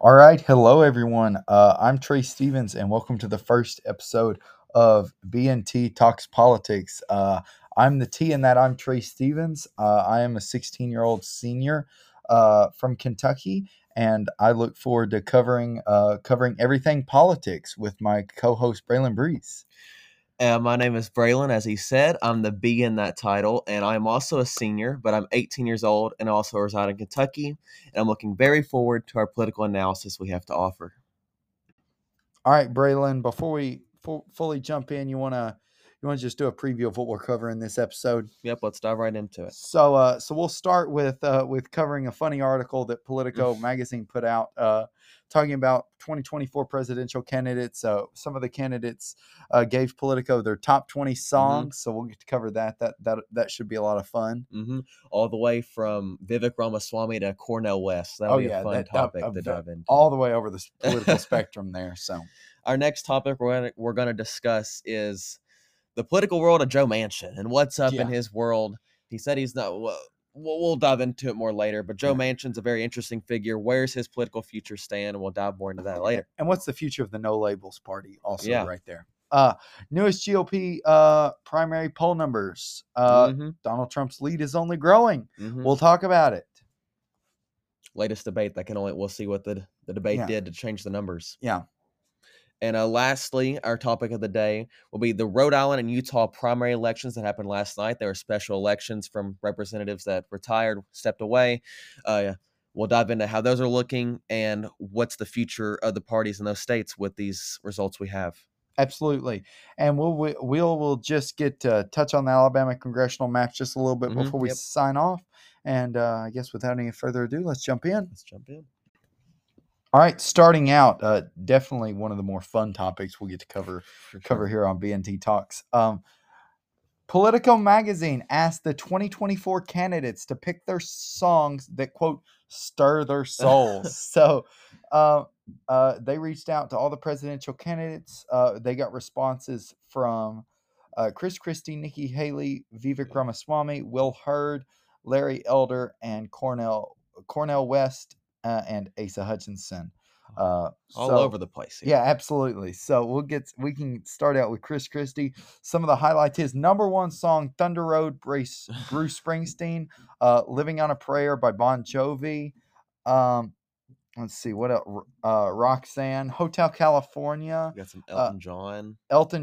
All right. Hello, everyone. I'm Trey Stevens, and welcome to the first episode of BNT Talks Politics. I'm the T in that I'm Trey Stevens. I am a 16-year-old senior from Kentucky, and I look forward to covering everything politics with my co-host, Braylon Breeze. My name is Braylon, as he said. I'm the B in that title, and I'm also a senior, but I'm 18 years old and also reside in Kentucky, and I'm looking very forward to our political analysis we have to offer. All right, Braylon, before we fully jump in, you want to just do a preview of what we're covering this episode? Yep, let's dive right into it. So we'll start with covering a funny article that Politico magazine put out talking about 2024 presidential candidates. Some of the candidates gave Politico their top 20 songs, so we'll get to cover that. That should be a lot of fun. Mm-hmm. All the way from Vivek Ramaswamy to Cornel West. That'll be a fun topic to dive into. All the way over the political spectrum there. So our next topic we're going to discuss is the political world of Joe Manchin and what's up in his world. He said he's not. We'll dive into it more later, but Joe Manchin's a very interesting figure. Where's his political future stand? And we'll dive more into that later. And what's the future of the No Labels party? Also, right there. Newest GOP primary poll numbers. Donald Trump's lead is only growing. We'll talk about it. Latest debate we'll see what the debate did to change the numbers. Yeah. And lastly, our topic of the day will be the Rhode Island and Utah primary elections that happened last night. There were special elections from representatives that retired, stepped away. We'll dive into how those are looking and what's the future of the parties in those states with these results we have. Absolutely. And we'll just get to touch on the Alabama congressional match just a little bit before we sign off. And I guess without any further ado, let's jump in. All right, starting out, definitely one of the more fun topics we'll get to cover here on BNT Talks. Politico magazine asked the 2024 candidates to pick their songs that, quote, stir their souls. So they reached out to all the presidential candidates. They got responses from Chris Christie, Nikki Haley, Vivek Ramaswamy, Will Hurd, Larry Elder, and Cornel West, and Asa Hutchinson, all over the place. Yeah, absolutely. So we can start out with Chris Christie. Some of the highlights: his number one song, "Thunder Road," Bruce Springsteen, "Living on a Prayer" by Bon Jovi. Let's see what else. Roxanne, "Hotel California." We got some Elton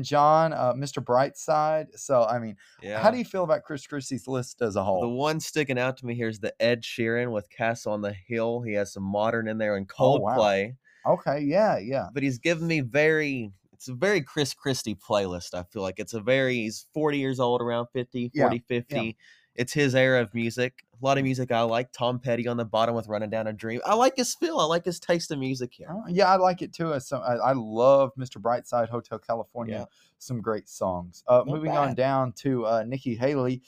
John, Mr. Brightside. So, I mean, how do you feel about Chris Christie's list as a whole? The one sticking out to me here is the Ed Sheeran with "Castle on the Hill." He has some modern in there and Coldplay. Oh, wow. Okay, yeah. But he's giving me it's a very Chris Christie playlist. I feel like he's 40 years old, around 50. Yeah. It's his era of music. A lot of music I like. Tom Petty on the bottom with "Running Down a Dream." I like his feel. I like his taste of music here. Yeah, I like it too. I love Mr. Brightside, Hotel California. Yeah. Some great songs. Moving on down to Nikki Haley.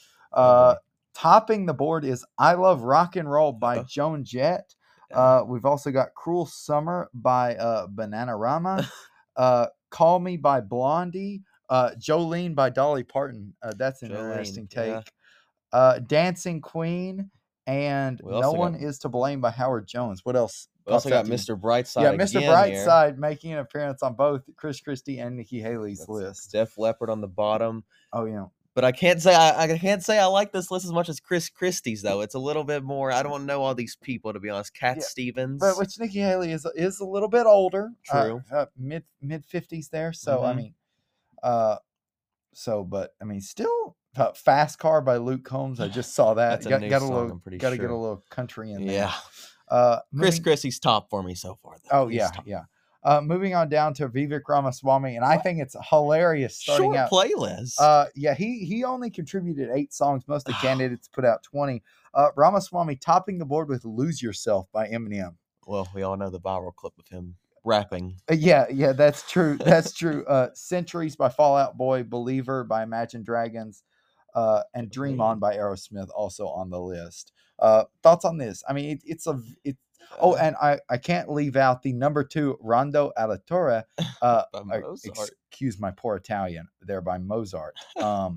Topping the board is "I Love Rock and Roll" by Joan Jett. We've also got "Cruel Summer" by Bananarama. "Call Me" by Blondie. "Jolene" by Dolly Parton. That's an interesting take. Yeah. "Dancing Queen" and "No One Is to Blame" by Howard Jones. What else? We also got Mr. Brightside. Yeah, Mr. Brightside making an appearance on both Chris Christie and Nikki Haley's list. Def Leppard on the bottom. Oh yeah, but I can't say I like this list as much as Chris Christie's though. It's a little bit more. I don't know all these people, to be honest. Cat Stevens, but which Nikki Haley is a little bit older. True, mid 50s there. So I mean, still. "Fast Car" by Luke Combs. I just saw that. Got to get a little country in there. Yeah. Chris Christie's top for me so far, though. Oh, yeah. Moving on down to Vivek Ramaswamy, and I think it's hilarious starting out. Short playlist. He only contributed 8 songs. Most of the candidates put out 20. Ramaswamy topping the board with "Lose Yourself" by Eminem. Well, we all know the viral clip of him rapping. Yeah, that's true. That's true. "Centuries" by Fall Out Boy, "Believer" by Imagine Dragons, and "Dream On" by Aerosmith also on the list. Thoughts on this? I mean, I can't leave out the number 2 "Rondo alla Torre." Excuse my poor Italian there, by Mozart. That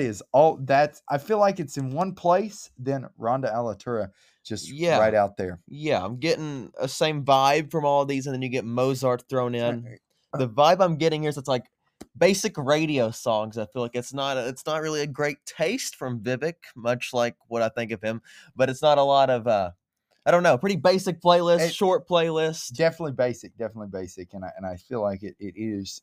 is all. I feel like it's in one place. Then "Rondo alla Torre" just right out there. Yeah, I'm getting the same vibe from all of these, and then you get Mozart thrown in. Right. The vibe I'm getting here is it's like basic radio songs. I feel like it's not really a great taste from Vivek, much like what I think of him, but it's not a lot of I don't know, pretty basic playlist, short playlist. Definitely basic. And I feel like it is,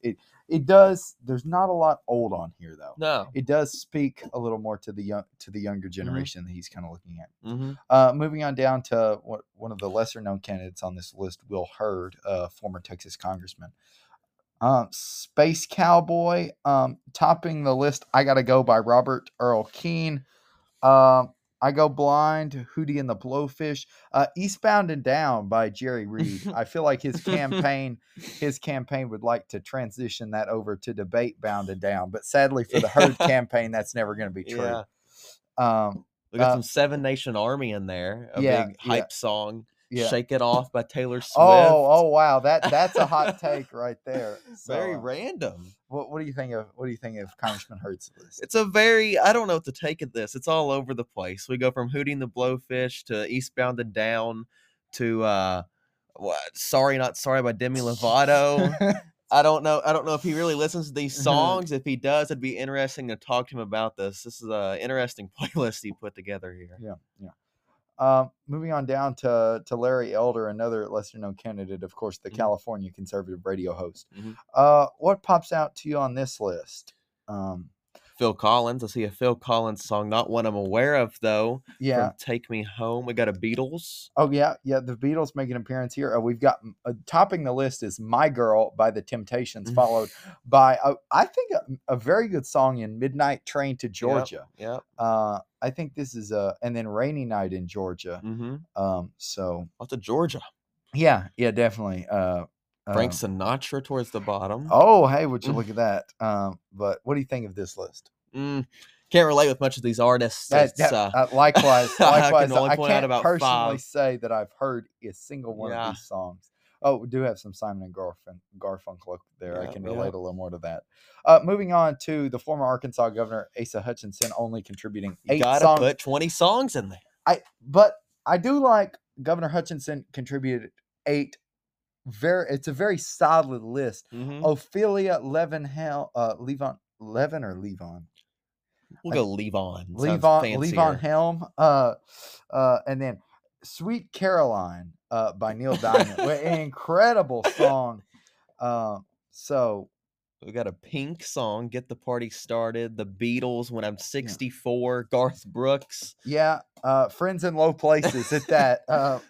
there's not a lot old on here though. No. It does speak a little more to the younger generation that he's kind of looking at. Mm-hmm. Moving on down to one of the lesser known candidates on this list, Will Hurd, former Texas congressman. Space Cowboy, topping the list. I Gotta Go by Robert Earl Keen. I Go Blind, Hootie and the Blowfish, Eastbound and Down by Jerry Reed. I feel like his campaign would like to transition that over to debate Bound and Down, but sadly for the Hurd campaign, that's never going to be true. Yeah. We got some Seven Nation Army in there, a big hype song. Yeah. Shake It Off by Taylor Swift. Oh wow, that's a hot take right there. So, very random. What do you think of Congressman Hurd's list? It's a very, I don't know what to take of this. It's all over the place. We go from Hootie and the Blowfish to Eastbound and Down to Sorry Not Sorry by Demi Lovato. I don't know if he really listens to these songs. If he does, it'd be interesting to talk to him about this. This is an interesting playlist he put together here. Yeah, yeah. Moving on down to Larry Elder, another lesser known candidate, of course, the California conservative radio host. Mm-hmm. What pops out to you on this list? Phil Collins. I see a Phil Collins song, not one I'm aware of though. Yeah. From Take Me Home. We got a Beatles. Oh yeah. Yeah. The Beatles make an appearance here. We've got topping the list is My Girl by the Temptations, followed by, I think a very good song in Midnight Train to Georgia. Yeah. Yep. I think this is and then Rainy Night in Georgia. Mm-hmm. So off to Georgia. Yeah. Yeah, definitely. Frank Sinatra towards the bottom. Oh, hey, would you look at that? But what do you think of this list? Can't relate with much of these artists. Likewise, I can't personally say that I've heard a single one of these songs. Oh, we do have some Simon and Garfunkel there. Yeah, I can relate a little more to that. Moving on to the former Arkansas governor, Asa Hutchinson, only contributing 8 songs. You gotta put 20 songs in there. But I do like Governor Hutchinson contributed 8. It's a very solid list. Mm-hmm. Ophelia Levon. We'll go Levon. Levon Helm. And then Sweet Caroline by Neil Diamond. An incredible song. So we got a Pink song, Get the Party Started, the Beatles, When I'm 64, Garth Brooks. Yeah, Friends in Low Places at that.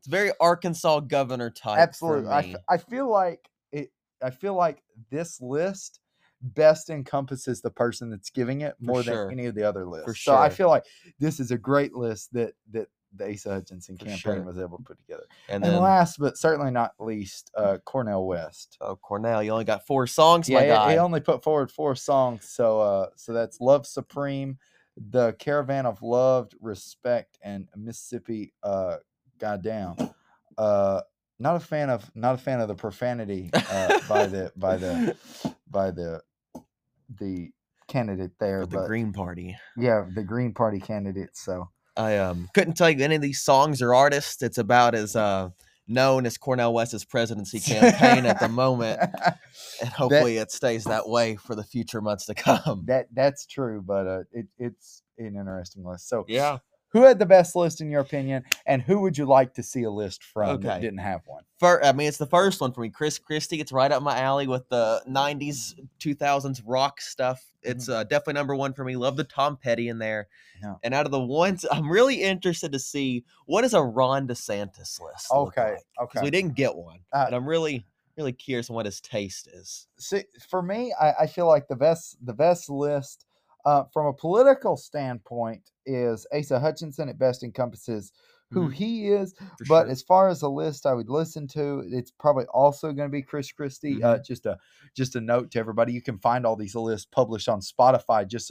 It's very Arkansas governor type. Absolutely. I feel like this list best encompasses the person that's giving it more than any of the other lists. So I feel like this is a great list that the Asa Hutchinson campaign was able to put together. And then, last but certainly not least, Cornel West. Oh, Cornel, you only got 4 songs, my guy. He only put forward 4 songs. So that's Love Supreme, The Caravan of Love, Respect, and Mississippi Goddamn. Not a fan of the profanity by the candidate there. But the Green Party. Yeah, the Green Party candidate. So I couldn't tell you any of these songs or artists. It's about as known as Cornel West's presidency campaign at the moment. And hopefully it stays that way for the future months to come. That's true, but it's an interesting list. So yeah. Who had the best list in your opinion, and who would you like to see a list from that didn't have one? It's the first one for me. Chris Christie, it's right up my alley with the 90s, 2000s rock stuff. It's definitely number one for me. Love the Tom Petty in there. Yeah. And out of the ones, I'm really interested to see what is a Ron DeSantis list. Okay. We didn't get one, and I'm really curious on what his taste is. See, for me, I feel like the best list. From a political standpoint, is Asa Hutchinson. It best encompasses who he is. But as far as a list I would listen to, it's probably also going to be Chris Christie. Just a note to everybody: you can find all these lists published on Spotify. Just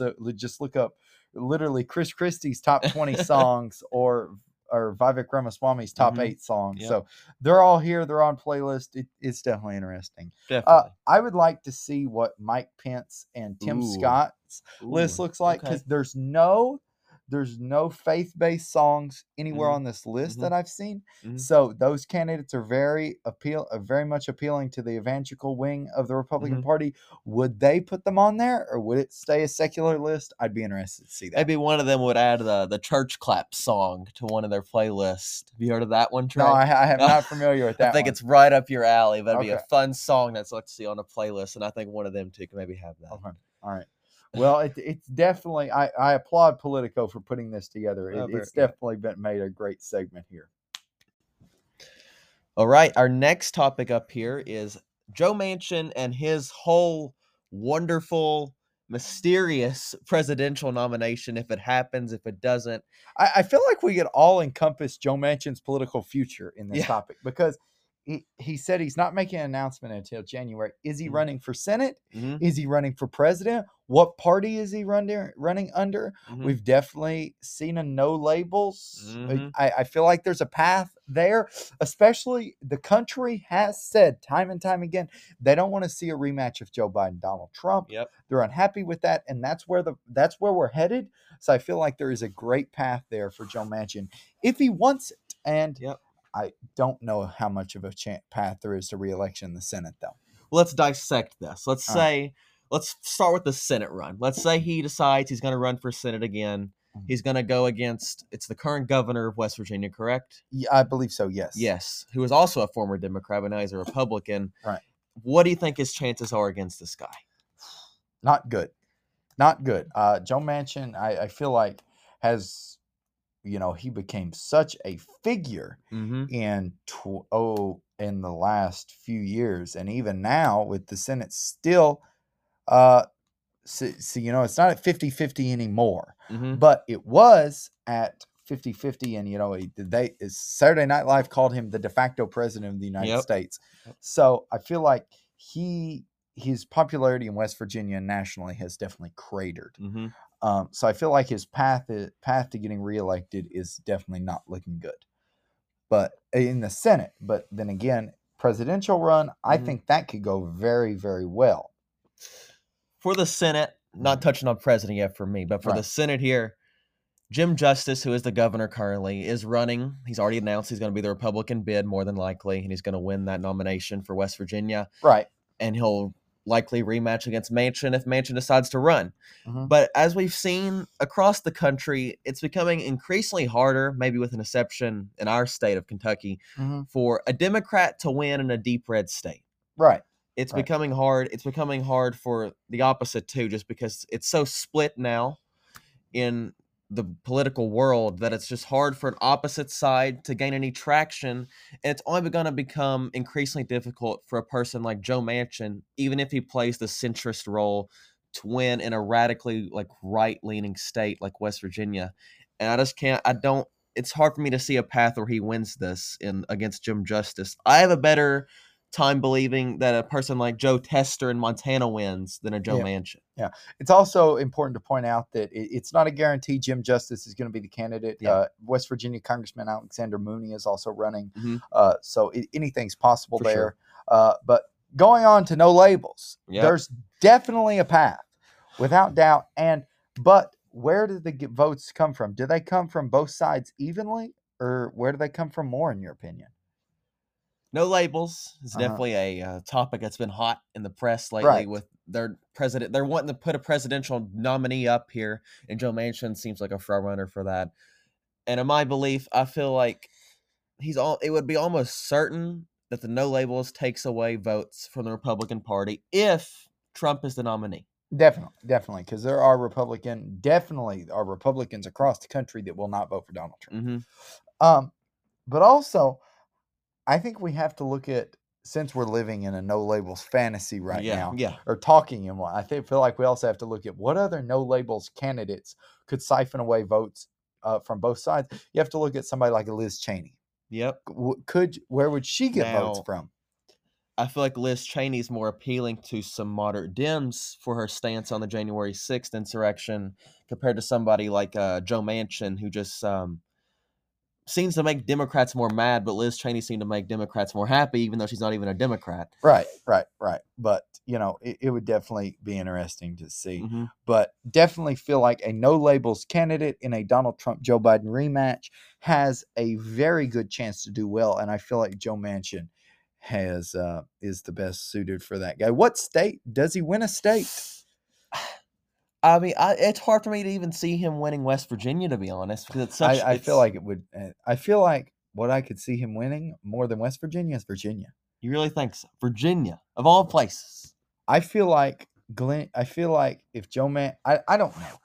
look up literally Chris Christie's top 20 songs or Vivek Ramaswamy's top 8 songs. Yep. So they're all here. They're on playlist. It's definitely interesting. Definitely. I would like to see what Mike Pence and Tim Scott's list looks like, because there's no There's no faith-based songs anywhere on this list that I've seen. So those candidates are very much appealing to the evangelical wing of the Republican Party. Would they put them on there, or would it stay a secular list? I'd be interested to see that. Maybe one of them would add the church clap song to one of their playlists. Have you heard of that one, Trey? No, I am not familiar with that. I think it's right up your alley. That'd be a fun song that's like to see on a playlist, and I think one of them too can maybe have that. Okay. All right. Well, it's definitely, I applaud Politico for putting this together. It's definitely been made a great segment here. All right. Our next topic up here is Joe Manchin and his whole wonderful, mysterious presidential nomination. If it happens, if it doesn't. I feel like we could all encompass Joe Manchin's political future in this topic, because he said he's not making an announcement until January. Is he running for Senate? Is he running for president? What party is he running under? We've definitely seen a No Labels. I feel like there's a path there, especially the country has said time and time again, they don't want to see a rematch of Joe Biden, Donald Trump. They're unhappy with that. And that's where we're headed. So I feel like there is a great path there for Joe Manchin if he wants it. And I don't know how much of a path there is to re-election in the Senate, though. Well, let's dissect this. Let's start with the Senate run. Let's say he decides he's going to run for Senate again. He's going to go against, it's the current governor of West Virginia, correct? Yeah, I believe so, yes. Yes, who is also a former Democrat, but now he's a Republican. Right. What do you think his chances are against this guy? Not good. Not good. Joe Manchin, I feel like, has... You know, he became such a figure in the last few years, and even now with the Senate still, you know, it's not at 50-50 anymore, but it was at 50-50, and you know, Saturday Night Live called him the de facto president of the United States. So I feel like his popularity in West Virginia and nationally has definitely cratered. So I feel like his path to getting reelected is definitely not looking good, but in the Senate. But then again, presidential run, I think that could go very, very well for the Senate. Not touching on president yet for me, but for the Senate here, Jim Justice, who is the governor currently, is running. He's already announced he's going to be the Republican bid more than likely, and he's going to win that nomination for West Virginia. Right, and he'll likely rematch against Manchin if Manchin decides to run. But as we've seen across the country, it's becoming increasingly harder, maybe with an exception in our state of Kentucky, for a Democrat to win in a deep red state. It's becoming hard. It's becoming hard for the opposite too, just because it's so split now in the political world that it's just hard for an opposite side to gain any traction. And it's only going to become increasingly difficult for a person like Joe Manchin, even if he plays the centrist role, to win in a radically like right-leaning state like West Virginia. And I just can't, it's hard for me to see a path where he wins this against Jim Justice. I have a better time believing that a person like Joe Tester in Montana wins than a Joe Manchin. It's also important to point out that it's not a guarantee Jim Justice is going to be the candidate. West Virginia Congressman Alexander Mooney is also running. So anything's possible for there. Sure. But going on to No Labels, there's definitely a path without doubt. But where do the votes come from? Do they come from both sides evenly, or where do they come from more in your opinion? No Labels is definitely a topic that's been hot in the press lately with their president. They're wanting to put a presidential nominee up here, and Joe Manchin seems like a frontrunner for that. And in my belief, I feel like it would be almost certain that the No Labels takes away votes from the Republican Party if Trump is the nominee. Definitely, because there are Republicans across the country that will not vote for Donald Trump. But also, I think we have to look at, since we're living in a No Labels fantasy right now, or talking in one, I feel like we also have to look at what other No Labels candidates could siphon away votes from both sides. You have to look at somebody like Liz Cheney. Where would she get votes from? I feel like Liz Cheney's more appealing to some moderate Dems for her stance on the January 6th insurrection compared to somebody like Joe Manchin, who just seems to make Democrats more mad, but Liz Cheney seemed to make Democrats more happy, even though she's not even a Democrat. Right. But, you know, it would definitely be interesting to see. Mm-hmm. But definitely feel like a No Labels candidate in a Donald Trump, Joe Biden rematch has a very good chance to do well. And I feel like Joe Manchin has is the best suited for that guy. What state? Does he win a state? I mean, it's hard for me to even see him winning West Virginia, to be honest, because it's such. I feel like it would. I feel like what I could see him winning more than West Virginia is Virginia. You really think so? Virginia, of all places. I feel like Glenn. I feel like if Joe Man, I don't know.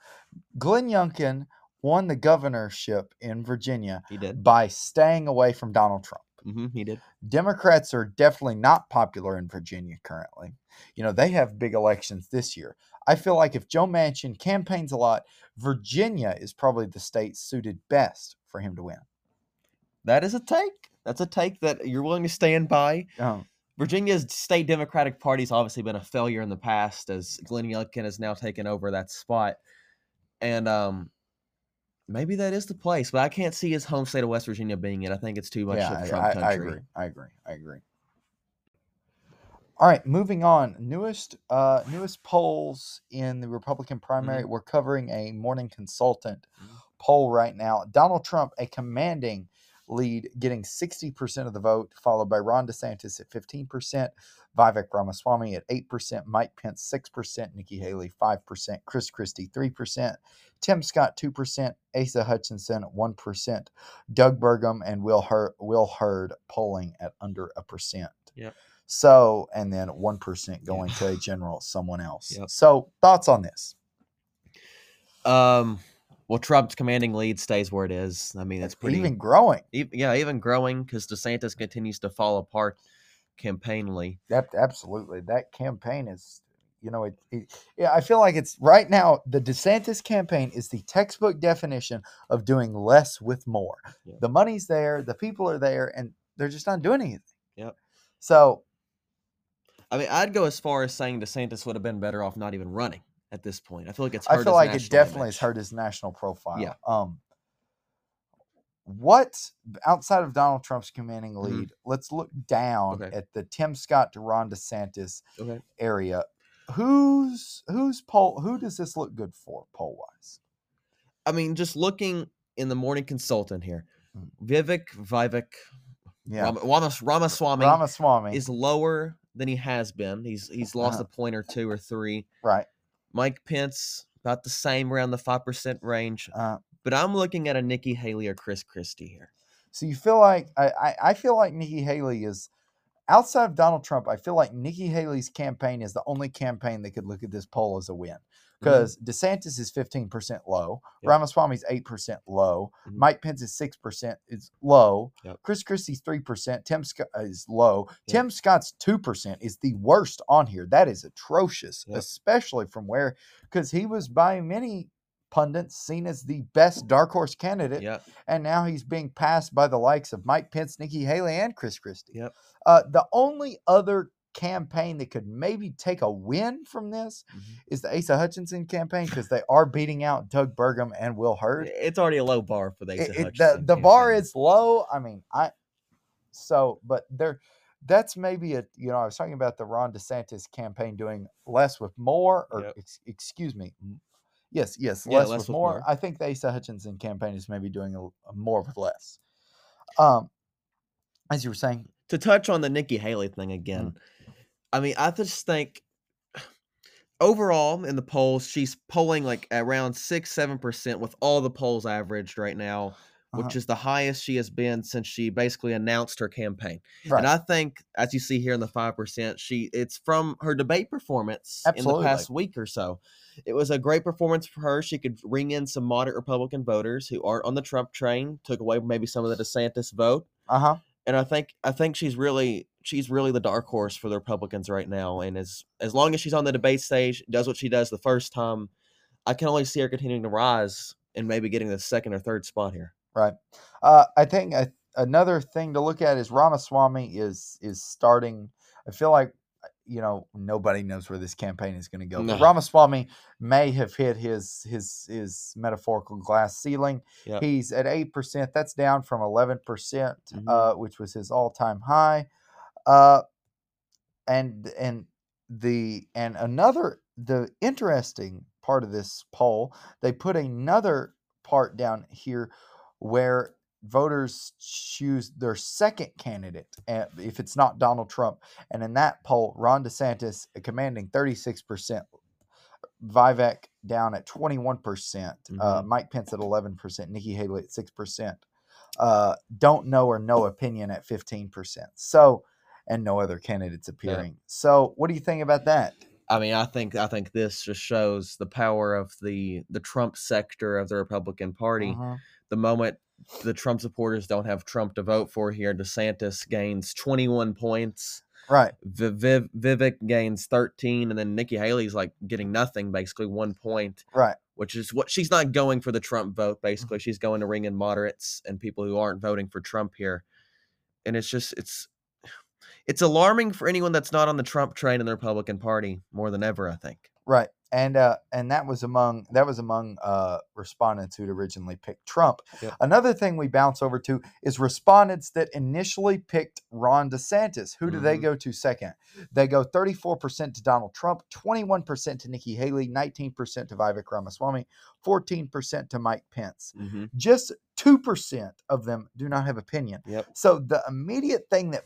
Glenn Youngkin won the governorship in Virginia. He did, by staying away from Donald Trump. Mm-hmm, he did. Democrats are definitely not popular in Virginia currently. You know, they have big elections this year. I feel like if Joe Manchin campaigns a lot, Virginia is probably the state suited best for him to win. That is a take. That's a take that you're willing to stand by. Virginia's state Democratic Party's obviously been a failure in the past, as Glenn Youngkin has now taken over that spot. And maybe that is the place, but I can't see his home state of West Virginia being it. I think it's too much of Trump country. I agree. All right, moving on. Newest polls in the Republican primary. Mm-hmm. We're covering a Morning Consultant poll right now. Donald Trump, a commanding lead, getting 60% of the vote, followed by Ron DeSantis at 15%, Vivek Ramaswamy at 8%, Mike Pence 6%, Nikki Haley 5%, Chris Christie 3%, Tim Scott 2%, Asa Hutchinson 1%, Doug Burgum and Will Hurd polling at under 1%. Yep. So, and then 1% going to a general someone else. Yep. So, thoughts on this? Well, Trump's commanding lead stays where it is. I mean, it's pretty... Even growing, because DeSantis continues to fall apart campaignly. Absolutely. That campaign is, you know, I feel like it's right now, the DeSantis campaign is the textbook definition of doing less with more. Yep. The money's there, the people are there, and they're just not doing anything. Yep. So, I mean, I'd go as far as saying DeSantis would have been better off not even running. At this point, I feel like it's hurt. I feel like it definitely has hurt his national profile. Yeah. What outside of Donald Trump's commanding lead, let's look down at the Tim Scott to Ron DeSantis area. Who does this look good for poll wise? I mean, just looking in the Morning Consultant here, Vivek. Yeah. Ramaswamy is lower than he has been. He's lost a point or two or three. Right. Mike Pence, about the same, around the 5% range. But I'm looking at a Nikki Haley or Chris Christie here. So you feel like I feel like Nikki Haley is, outside of Donald Trump, I feel like Nikki Haley's campaign is the only campaign that could look at this poll as a win. Because DeSantis is 15% low. Yep. Ramaswamy's 8% low. Mm-hmm. Mike Pence is 6%. It's low. Yep. Chris Christie's 3%. Tim Scott is low. Yep. Tim Scott's 2% is the worst on here. That is atrocious, especially from where, because he was by many pundits seen as the best dark horse candidate. Yep. And now he's being passed by the likes of Mike Pence, Nikki Haley, and Chris Christie. Yep. The only other campaign that could maybe take a win from this is the Asa Hutchinson campaign, because they are beating out Doug Burgum and Will Hurd. It's already a low bar for the Asa Hutchinson. The bar is low. I mean, that's maybe a, you know, I was talking about the Ron DeSantis campaign doing less with more, or less with more. I think the Asa Hutchinson campaign is maybe doing a more with less. As you were saying, to touch on the Nikki Haley thing again. Mm-hmm. I mean, I just think overall in the polls, she's polling like around 6-7% with all the polls averaged right now, which is the highest she has been since she basically announced her campaign. Right. And I think, as you see here in the 5%, it's from her debate performance in the past week or so. It was a great performance for her. She could ring in some moderate Republican voters who aren't on the Trump train, took away maybe some of the DeSantis vote. And I think she's really the dark horse for the Republicans right now. And as long as she's on the debate stage, does what she does the first time, I can only see her continuing to rise and maybe getting the second or third spot here. Right. I think another thing to look at is Ramaswamy is starting. I feel like you know, nobody knows where this campaign is going to go. No. Ramaswamy may have hit his metaphorical glass ceiling. Yep. He's at 8%. That's down from 11%, which was his all-time high. And the interesting part of this poll, they put another part down here where voters choose their second candidate if it's not Donald Trump. And in that poll, Ron DeSantis commanding 36%, Vivek down at 21%, Mike Pence at 11%, Nikki Haley at 6%, don't know or no opinion at 15%. So, and no other candidates appearing. Yeah. So what do you think about that? I mean, I think this just shows the power of the Trump sector of the Republican Party. The moment the Trump supporters don't have Trump to vote for here, DeSantis gains 21 points. Right. Vivek gains 13, and then Nikki Haley's like getting nothing, basically 1 point. Right. Which is what she's not going for the Trump vote, basically. She's going to ring in moderates and people who aren't voting for Trump here. And it's just, it's alarming for anyone that's not on the Trump train in the Republican Party more than ever, I think. Right. And that was among respondents who'd originally picked Trump. Yep. Another thing we bounce over to is respondents that initially picked Ron DeSantis. Who do they go to second? They go 34% to Donald Trump, 21% to Nikki Haley, 19% to Vivek Ramaswamy, 14% to Mike Pence. Just 2% of them do not have opinion. Yep. So the immediate thing that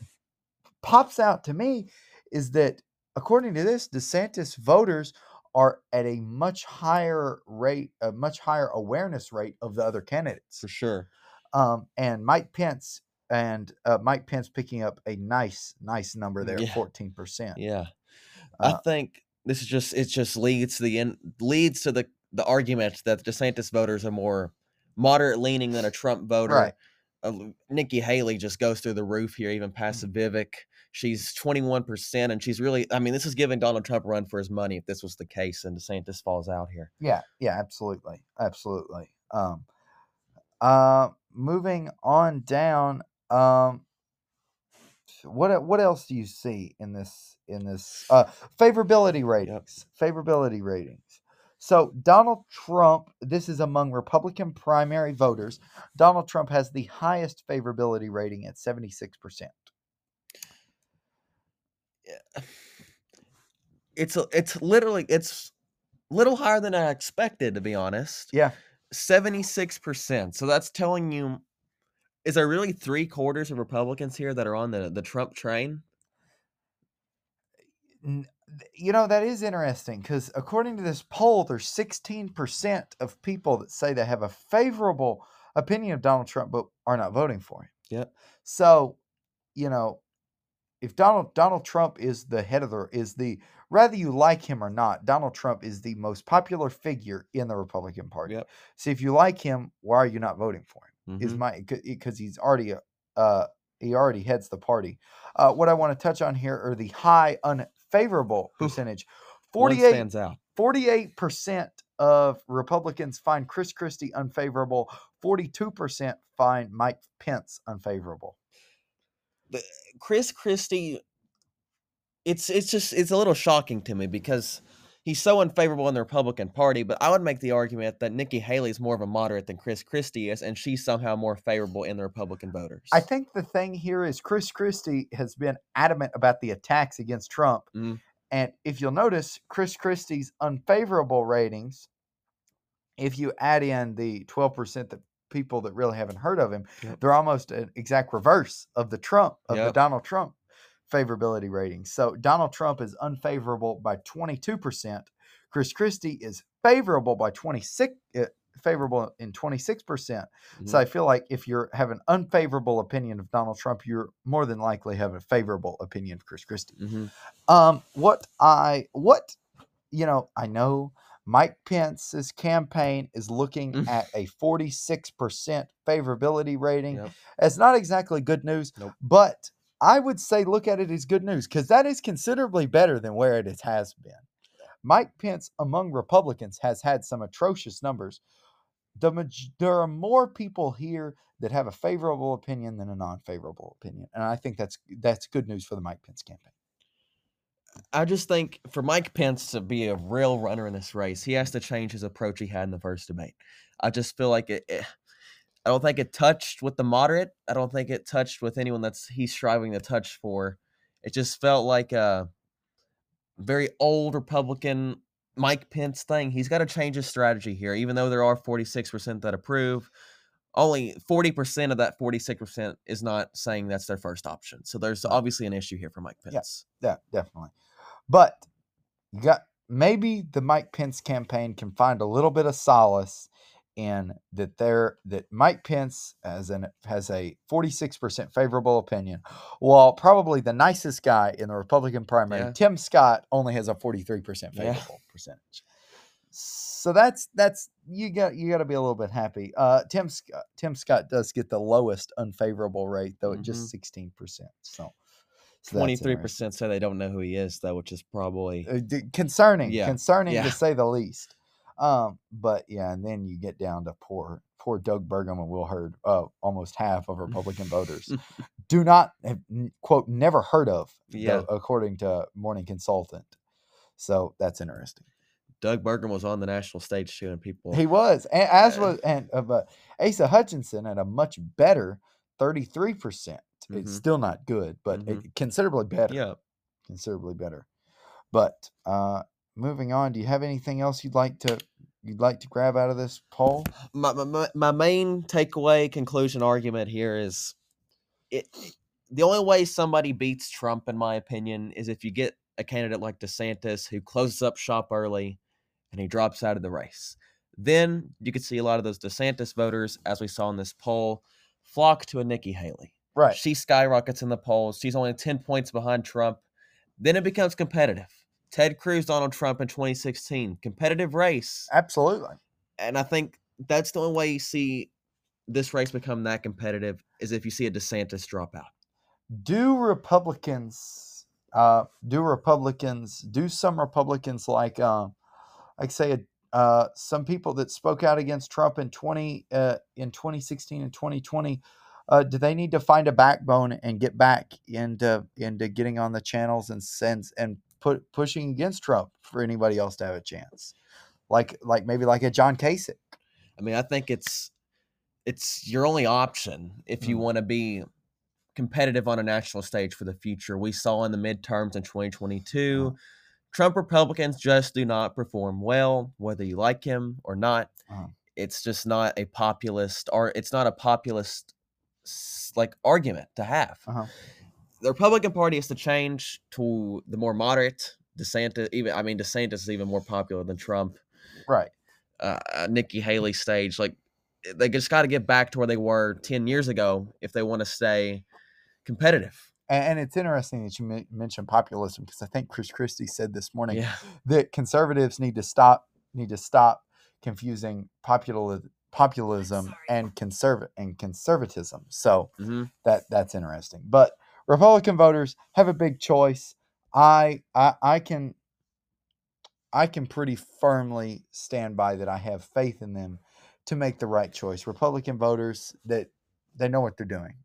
pops out to me is that, according to this, DeSantis voters are at a much higher rate, a much higher awareness rate of the other candidates. For sure. And Mike Pence picking up a nice number there, 14%. Yeah. I think this is just, it just leads to the argument that DeSantis voters are more moderate leaning than a Trump voter. Right. Nikki Haley just goes through the roof here, even past Vivek. She's 21%, and she's really, I mean, this is giving Donald Trump a run for his money if this was the case and DeSantis falls out here. Yeah, absolutely. Absolutely. Moving on down, what else do you see in this favorability ratings? Yep. Favorability ratings. So Donald Trump, this is among Republican primary voters. Donald Trump has the highest favorability rating at 76%. It's little higher than I expected, to be honest. Yeah. 76%. So that's telling you, is there really 3/4 of Republicans here that are on the Trump train? You know, that is interesting because according to this poll, there's 16% of people that say they have a favorable opinion of Donald Trump, but are not voting for him. Yeah. So, you know, if Donald Trump is the head of whether you like him or not, Donald Trump is the most popular figure in the Republican Party. Yep. So if you like him, why are you not voting for him? Because he's already he already heads the party. What I want to touch on here are the high unfavorable percentage. 48 stands out. 48% of Republicans find Chris Christie unfavorable. 42% find Mike Pence unfavorable. Chris Christie, it's a little shocking to me because he's so unfavorable in the Republican Party, but I would make the argument that Nikki Haley is more of a moderate than Chris Christie is, and she's somehow more favorable in the Republican voters. I think the thing here is Chris Christie has been adamant about the attacks against Trump, and if you'll notice, Chris Christie's unfavorable ratings, if you add in the 12% that people that really haven't heard of him, they're almost an exact reverse of the Donald Trump favorability rating. So Donald Trump is unfavorable by 22%. Chris Christie is favorable by 26%. So I feel like if you have an unfavorable opinion of Donald Trump, you're more than likely have a favorable opinion of Chris Christie. I know Mike Pence's campaign is looking at a 46% favorability rating. Yep. It's not exactly good news, but I would say look at it as good news because that is considerably better than where it has been. Mike Pence among Republicans has had some atrocious numbers. There are more people here that have a favorable opinion than a non-favorable opinion, and I think that's good news for the Mike Pence campaign. I just think for Mike Pence to be a real runner in this race, he has to change his approach he had in the first debate. I just feel like it I don't think it touched with the moderate. I don't think it touched with anyone that's he's striving to touch for. It just felt like a very old Republican Mike Pence thing. He's got to change his strategy here, even though there are 46% that approve. Only 40% of that 46% is not saying that's their first option. So there's obviously an issue here for Mike Pence. Yeah, definitely. But you got maybe the Mike Pence campaign can find a little bit of solace in that Mike Pence has a 46% favorable opinion, while probably the nicest guy in the Republican primary, Tim Scott, only has a 43% favorable percentage. So that's you got to be a little bit happy. Tim Scott does get the lowest unfavorable rate though, at just 16%. So 23% say they don't know who he is though, which is probably concerning to say the least. But yeah, and then you get down to poor Doug Burgum and Will Hurd. Almost half of Republican voters do not have, quote, never heard of, though, according to Morning Consultant. So that's interesting. Doug Burgum was on the national stage too, and people he was, and as was Asa Hutchinson at a much better 33%. It's still not good, but considerably better. Yeah, considerably better. But moving on, do you have anything else you'd like to grab out of this poll? My main takeaway, conclusion, argument here is the only way somebody beats Trump, in my opinion, is if you get a candidate like DeSantis who closes up shop early and he drops out of the race. Then you could see a lot of those DeSantis voters, as we saw in this poll, flock to a Nikki Haley. Right. She skyrockets in the polls. She's only 10 points behind Trump. Then it becomes competitive. Ted Cruz, Donald Trump in 2016. Competitive race. Absolutely. And I think that's the only way you see this race become that competitive is if you see a DeSantis drop out. Do some Republicans like some people that spoke out against Trump in 2016 and 2020, do they need to find a backbone and get back into getting on the channels and pushing against Trump for anybody else to have a chance? Like maybe like a John Kasich. I mean, I think it's your only option if you want to be competitive on a national stage for the future. We saw in the midterms in 2022, Trump Republicans just do not perform well, whether you like him or not. It's just not a populist like argument to have. The Republican Party has to change to the more moderate. DeSantis is even more popular than Trump. Right. Nikki Haley stage, like they just got to get back to where they were 10 years ago if they want to stay competitive. And it's interesting that you mentioned populism, because I think Chris Christie said this morning that conservatives need to stop confusing populism and conservatism. So that's interesting. But Republican voters have a big choice. I can pretty firmly stand by that. I have faith in them to make the right choice. Republican voters, that they know what they're doing.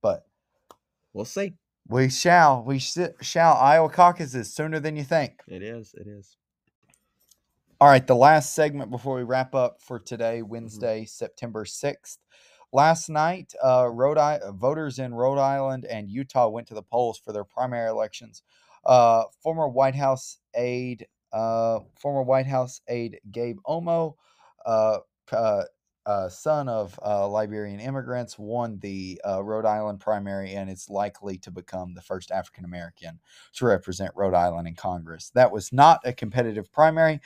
But we'll see. We shall. Iowa caucus is sooner than you think. It is. All right, the last segment before we wrap up for today, Wednesday, September 6th. Last night, voters in Rhode Island and Utah went to the polls for their primary elections. Former White House aide Gabe Omoe, son of Liberian immigrants, won the Rhode Island primary and is likely to become the first African American to represent Rhode Island in Congress. That was not a competitive primary,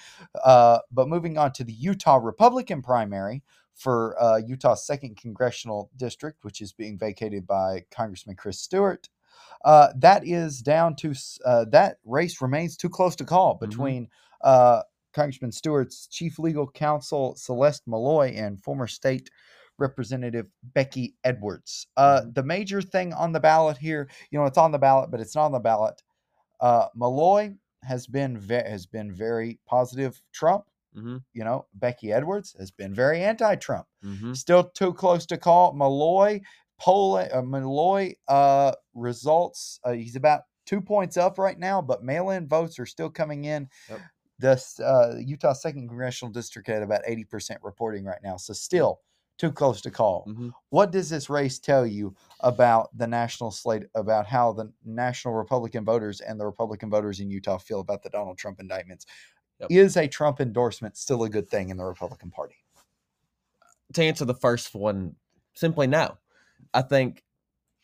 but moving on to the Utah Republican primary for Utah's second congressional district, which is being vacated by Congressman Chris Stewart. That race remains too close to call between Congressman Stewart's chief legal counsel, Celeste Malloy, and former state representative Becky Edwards. The major thing on the ballot here, it's on the ballot, but it's not on the ballot. Malloy has been very positive Trump. Becky Edwards has been very anti-Trump. Still too close to call. Malloy results. He's about 2 points up right now, but mail-in votes are still coming in. Yep. The Utah 2nd Congressional District at about 80% reporting right now, so still too close to call. Mm-hmm. What does this race tell you about the national slate, about how the national Republican voters and the Republican voters in Utah feel about the Donald Trump indictments? Yep. Is a Trump endorsement still a good thing in the Republican Party? To answer the first one, simply no. I think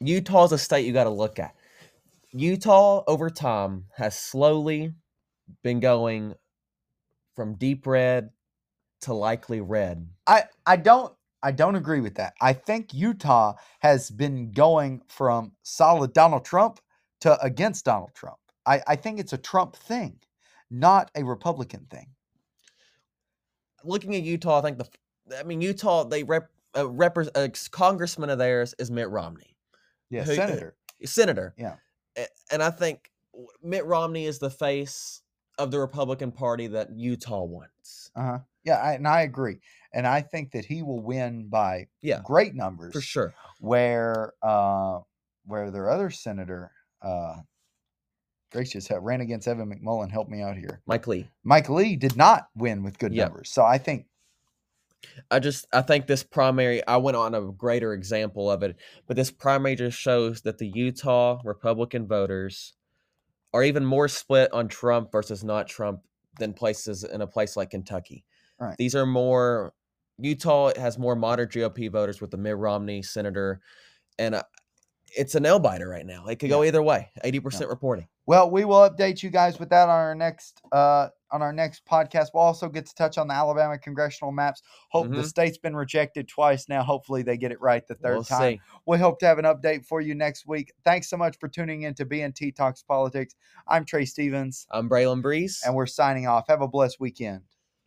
Utah's a state you got to look at. Utah, over time, has slowly been going from deep red to likely red. I don't agree with that. I think Utah has been going from solid Donald Trump to against Donald Trump. I think it's a Trump thing, not a Republican thing. Looking at Utah, I think Utah, they a congressman of theirs is Mitt Romney. Yeah, Senator. Yeah. And I think Mitt Romney is the face of the Republican Party that Utah wants. Uh-huh. Yeah, I agree. And I think that he will win by great numbers. For sure. Where their other senator, gracious, ran against Evan McMullen. Help me out here. Mike Lee. Mike Lee did not win with good numbers. So I think. I think this primary, I went on a greater example of it, but this primary just shows that the Utah Republican voters are even more split on Trump versus not Trump than places in a place like Kentucky. Right. These are more, Utah has more moderate GOP voters with the Mitt Romney senator, and it's a nail biter right now. It could go either way. 80% reporting. Well, we will update you guys with that on our next podcast. We'll also get to touch on the Alabama congressional maps. The state's been rejected twice now. Hopefully they get it right the third time. We hope to have an update for you next week. Thanks so much for tuning in to BNT Talks Politics. I'm Trey Stevens. I'm Braylon Brees. And we're signing off. Have a blessed weekend.